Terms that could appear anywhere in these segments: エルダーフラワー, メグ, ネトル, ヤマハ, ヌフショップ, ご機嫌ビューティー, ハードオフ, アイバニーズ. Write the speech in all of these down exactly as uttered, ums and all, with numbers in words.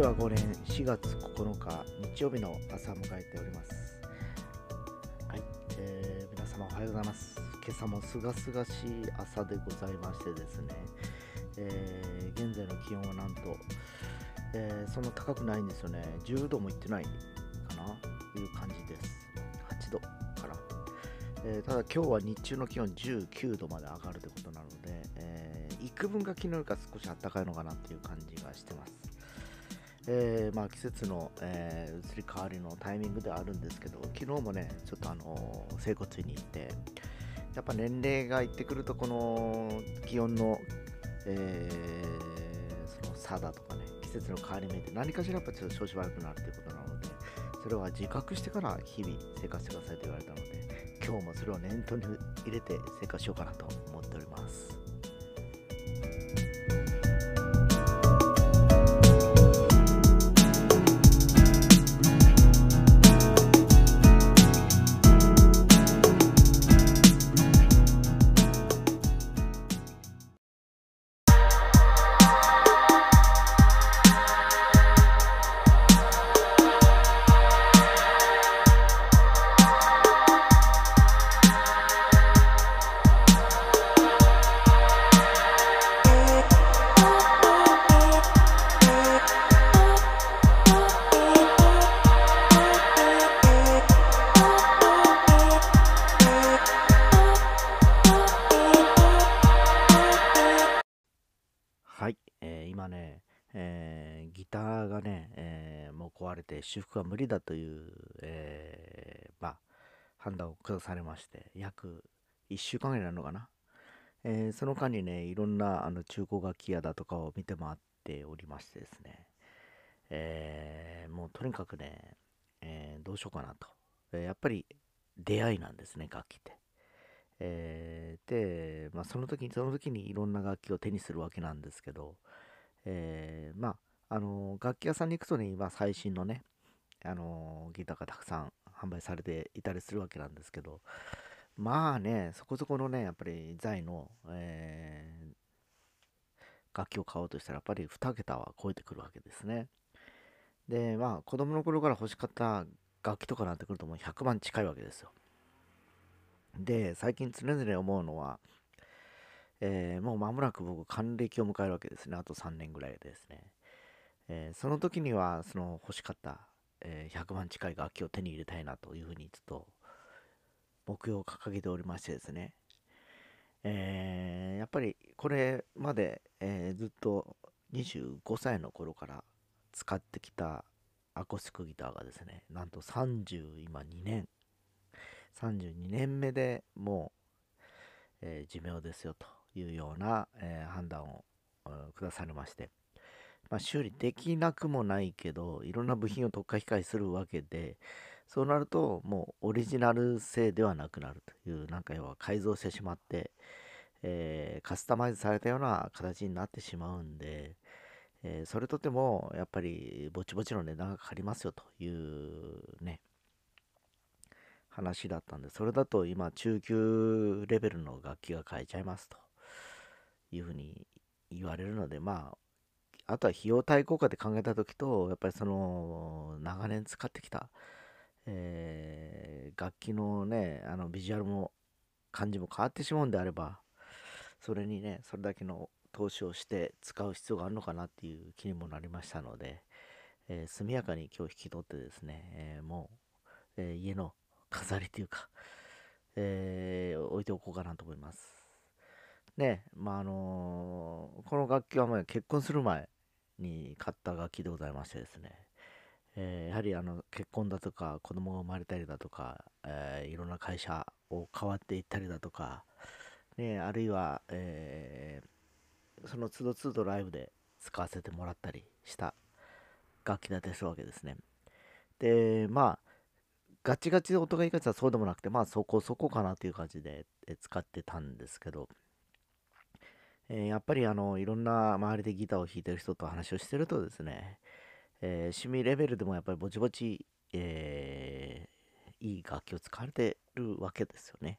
令和ごねんしがつここのか日曜日の朝を迎えております。はい、えー、皆様おはようございます。今朝もすがすがしい朝でございましてですね、えー、現在の気温はなんと、えー、そんな高くないんですよね。じゅうどもいってないかなという感じです。はちどかな、えー、ただ今日は日中の気温じゅうきゅうどまで上がるということなので、えー、幾分が昨日よりか少し暖かいのかなという感じがしてます。えーまあ、季節の、えー、移り変わりのタイミングではあるんですけど、昨日もねちょっとあのー、整骨院に行って、やっぱ年齢がいってくるとこの気温の、えー、その差だとかね、季節の変わり目で何かしらやっぱちょっと調子悪くなるということなので、それは自覚してから日々生活してくださいと言われたので、今日もそれを念頭に入れて生活しようかなと思っております。今ね、えー、ギターがね、えー、もう壊れて修復は無理だという、えーまあ、判断を下されまして、約いっしゅうかんぐらいなのかな、えー、その間にねいろんなあの中古楽器屋だとかを見て回っておりましてですね、えー、もうとにかくね、えー、どうしようかなと、えー、やっぱり出会いなんですね、楽器って。えー、で、まあ、その時にその時にいろんな楽器を手にするわけなんですけど、えー、まああのー、楽器屋さんに行くとね、今最新のね、あのー、ギターがたくさん販売されていたりするわけなんですけど、まあねそこそこのねやっぱり材の、えー、楽器を買おうとしたらやっぱりにけたは超えてくるわけですね。でまあ子供の頃から欲しかった楽器とかなってくるともうひゃくまん近いわけですよ。で最近常々思うのは、えー、もう間もなく僕還暦を迎えるわけですね。あとさんねんぐらいでですね、えー、その時にはその欲しかった、えー、ひゃくまん近い楽器を手に入れたいなというふうにちょっと目標を掲げておりましてですね、えー、やっぱりこれまで、えー、ずっとにじゅうごさいの頃から使ってきたアコースティックギターがですね、なんとさんじゅうにねんめでもう、えー、寿命ですよというような、えー、判断を、うん、下されまして、まあ、修理できなくもないけどいろんな部品を特化控えするわけで、そうなるともうオリジナル性ではなくなるという、なんか要は改造してしまって、えー、カスタマイズされたような形になってしまうんで、えー、それとてもやっぱりぼちぼちの値段がかかりますよというね話だったんで、それだと今中級レベルの楽器が買えちゃいますというふうに言われるので、まああとは費用対効果で考えた時と、やっぱりその長年使ってきた、えー、楽器のねあのビジュアルも感じも変わってしまうんであれば、それにねそれだけの投資をして使う必要があるのかなっていう気にもなりましたので、えー、速やかに今日引き取ってですね、えー、もう、えー、家の飾りというか、えー、置いておこうかなと思います。ね、まああのー、この楽器は前結婚する前に買った楽器でございましてですね、えー、やはりあの結婚だとか子供が生まれたりだとか、えー、いろんな会社を変わっていったりだとか、ね、あるいは、えー、その都度都度ライブで使わせてもらったりした楽器だったりするわけですね。でまあガチガチで音がいいかつはそうでもなくて、まあそこそこかなという感じで使ってたんですけど、えー、やっぱりあのいろんな周りでギターを弾いてる人と話をしてるとですね、えー、趣味レベルでもやっぱりぼちぼち、えー、いい楽器を使われてるわけですよね。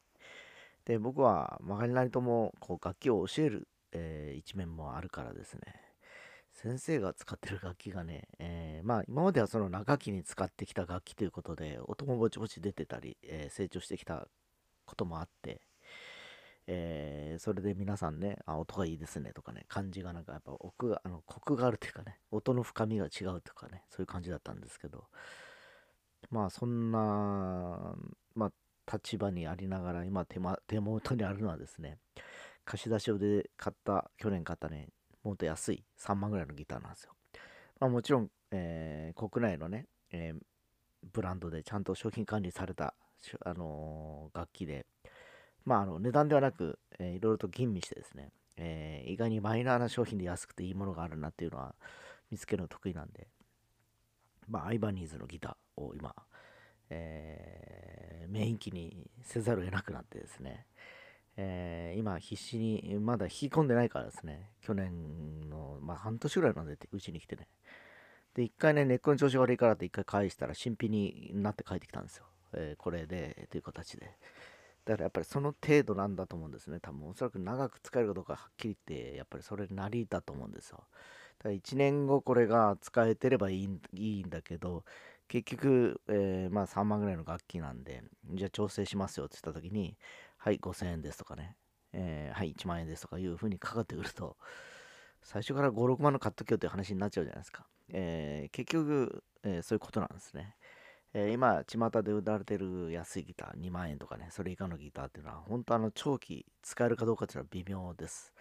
で僕は曲がりなりともこう楽器を教える、えー、一面もあるからですね、先生が使ってる楽器がね、えー、まあ今まではその中期に使ってきた楽器ということで、音もぼちぼち出てたり、えー、成長してきたこともあって、えー、それで皆さんね、あ、音がいいですねとかね、感じがなんかやっぱ奥が、あのコクがあるというかね、音の深みが違うとかね、そういう感じだったんですけど、まあそんな、まあ、立場にありながら、今手、ま、手元にあるのはですね、貸し出し用で買った、去年買ったね、もっと安いさんまんぐらいのギターなんですよ。まあ、もちろん、えー、国内のね、えー、ブランドでちゃんと商品管理された、あのー、楽器で、まあ、あの値段ではなく、えー、いろいろと吟味してですね、えー、意外にマイナーな商品で安くていいものがあるなっていうのは見つけるの得意なんで、まあ、アイバニーズのギターを今、えー、メイン機にせざるを得なくなってですね、えー、今必死にまだ引き込んでないからですね、去年の、まあ、半年ぐらいまでうちに来てね、で一回ね、根っこの調子が悪いからって一回返したら新品になって帰ってきたんですよ、えー、これでという形で。だからやっぱりその程度なんだと思うんですね、多分おそらく長く使えるかどうかはっきり言ってやっぱりそれなりだと思うんですよ。だからいちねんごこれが使えてればいいん、いいんだけど、結局、えー、まあさんまんぐらいの楽器なんで、じゃあ調整しますよって言った時に、はい、ごせんえんですとかね、えー、はい、いちまんえんですとかいう風にかかってくると、最初からご、ろくまんの買っとけよっていう話になっちゃうじゃないですか。えー、結局、えー、そういうことなんですね。えー、今、巷で売られてる安いギター、にまんえんとかね、それ以下のギターっていうのは、本当あの、長期使えるかどうかっていうのは微妙です。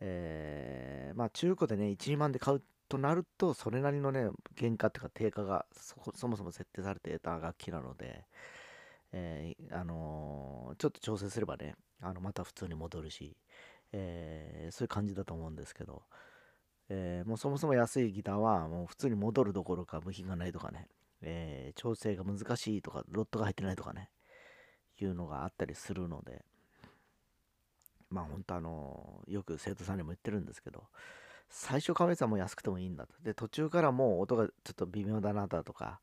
えー、まあ、中古でね、いち、にまんで買うとなると、それなりのね、原価っていうか、定価が そ, そもそも設定されていた楽器なので、えー、あのー、ちょっと調整すればね、あのまた普通に戻るし、えー、そういう感じだと思うんですけど、えー、もうそもそも安いギターはもう普通に戻るどころか部品がないとかね、えー、調整が難しいとかロットが入ってないとかねいうのがあったりするので、まあほんとあのー、よく生徒さんにも言ってるんですけど、最初買うやつはもう安くてもいいんだと。で途中からもう音がちょっと微妙だなだとか、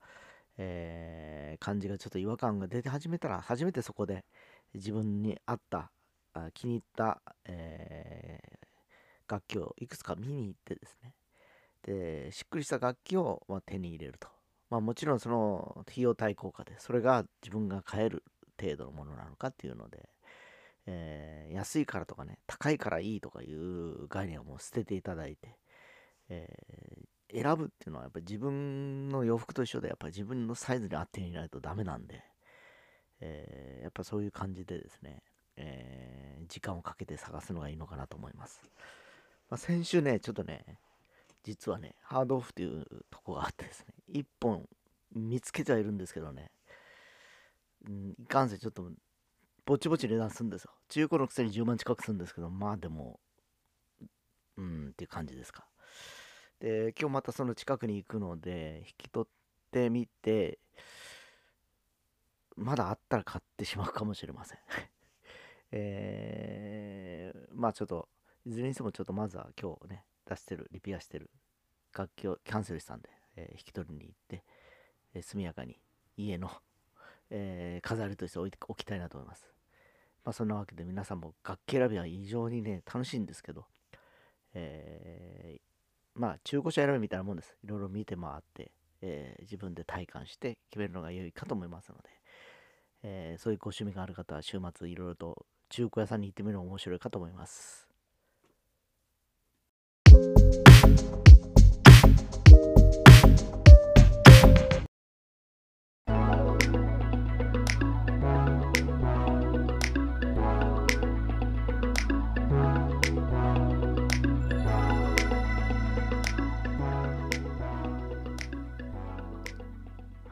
えー、感じがちょっと違和感が出て始めたら、初めてそこで自分に合った気に入った、えー、楽器をいくつか見に行ってですね、でしっくりした楽器を、まあ、手に入れると、まあ、もちろんその費用対効果でそれが自分が買える程度のものなのかっていうので、えー、安いからとかね、高いからいいとかいう概念をもう捨てていただいて、えー選ぶっていうのはやっぱり自分の洋服と一緒で、やっぱり自分のサイズに合っていないとダメなんで、えー、やっぱそういう感じでですね、えー、時間をかけて探すのがいいのかなと思います。まあ、先週ね、ちょっとね、実はね、ハードオフというとこがあってですね、いっぽん見つけてはいるんですけどね、うん、いかんせんちょっとぼちぼち値段するんですよ。中古のくせにじゅうまん近くするんですけど、まあでも、うんっていう感じですか。で今日またその近くに行くので引き取ってみて、まだあったら買ってしまうかもしれません、えー、まあちょっといずれにしてもちょっとまずは今日ね出してるリピアしてる楽器をキャンセルしたんで、えー、引き取りに行って、えー、速やかに家の、えー、飾りとして置いておきたいなと思います。まあそんなわけで皆さんも楽器選びは非常にね楽しいんですけど、えーまあ中古車選びみたいなもんです。いろいろ見て回って、えー、自分で体感して決めるのが良いかと思いますので、えー、そういうご趣味がある方は週末いろいろと中古屋さんに行ってみるのも面白いかと思います。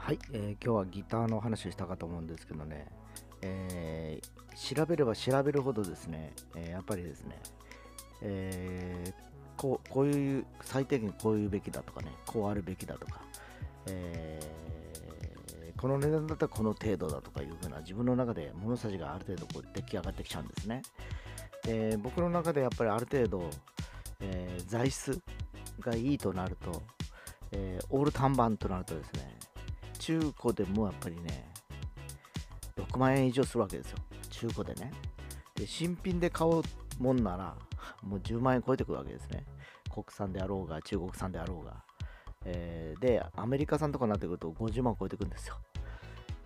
はい、えー、今日はギターの話をしたかと思うんですけどね、えー、調べれば調べるほどですね、えー、やっぱりですね、えー、こう、こういう最低限こういうべきだとかね、こうあるべきだとか、えー、この値段だったらこの程度だとかいうふうな自分の中で物差しがある程度こう出来上がってきちゃうんですね。で僕の中でやっぱりある程度、えー、材質がいいとなると、えー、オール単板となるとですね、中古でもやっぱりねろくまんえん以上するわけですよ、中古でね。で新品で買うもんならもうじゅうまんえん超えてくるわけですね。国産であろうが中国産であろうが、えー、でアメリカ産とかになってくるとごじゅうまん超えてくるんですよ。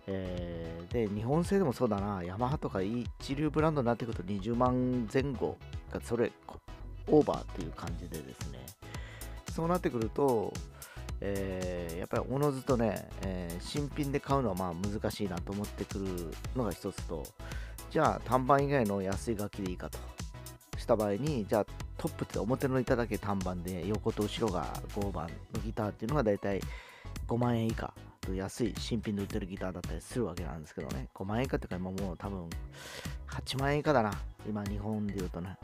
えー、で日本製でもそうだな、ヤマハとか一流ブランドになってくるとにじゅうまんぜん後がそれオーバーっていう感じでですね、そうなってくると、えー、やっぱりおのずとね、えー、新品で買うのはまあ難しいなと思ってくるのが一つと、じゃあ単板以外の安い楽器でいいかとした場合に、じゃあトップって表の板だけ単板で横と後ろがごばんのギターっていうのがだいたいごまんえん以下と安い新品で売ってるギターだったりするわけなんですけどね、ごまんえん以下っていうか今もう多分はちまんえん以下だな、今日本でいうとね、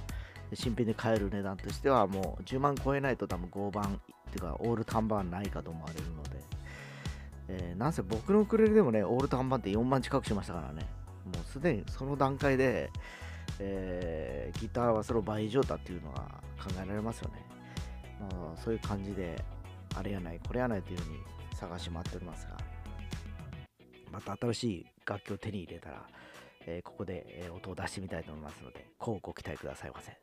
新品で買える値段としてはもうじゅうまん超えないと多分ごばんっていうかオール単板ないかと思われるので、えー、なんせ僕のウクレレでもねオール単板ってよんまん近くしましたからね、もうすでにその段階で、えー、ギターはその倍以上だっていうのは考えられますよね。まあ、そういう感じであれやないこれやないというふうに探し回っておりますが、また新しい楽器を手に入れたら、えー、ここで音を出してみたいと思いますので、こうご期待くださいませ。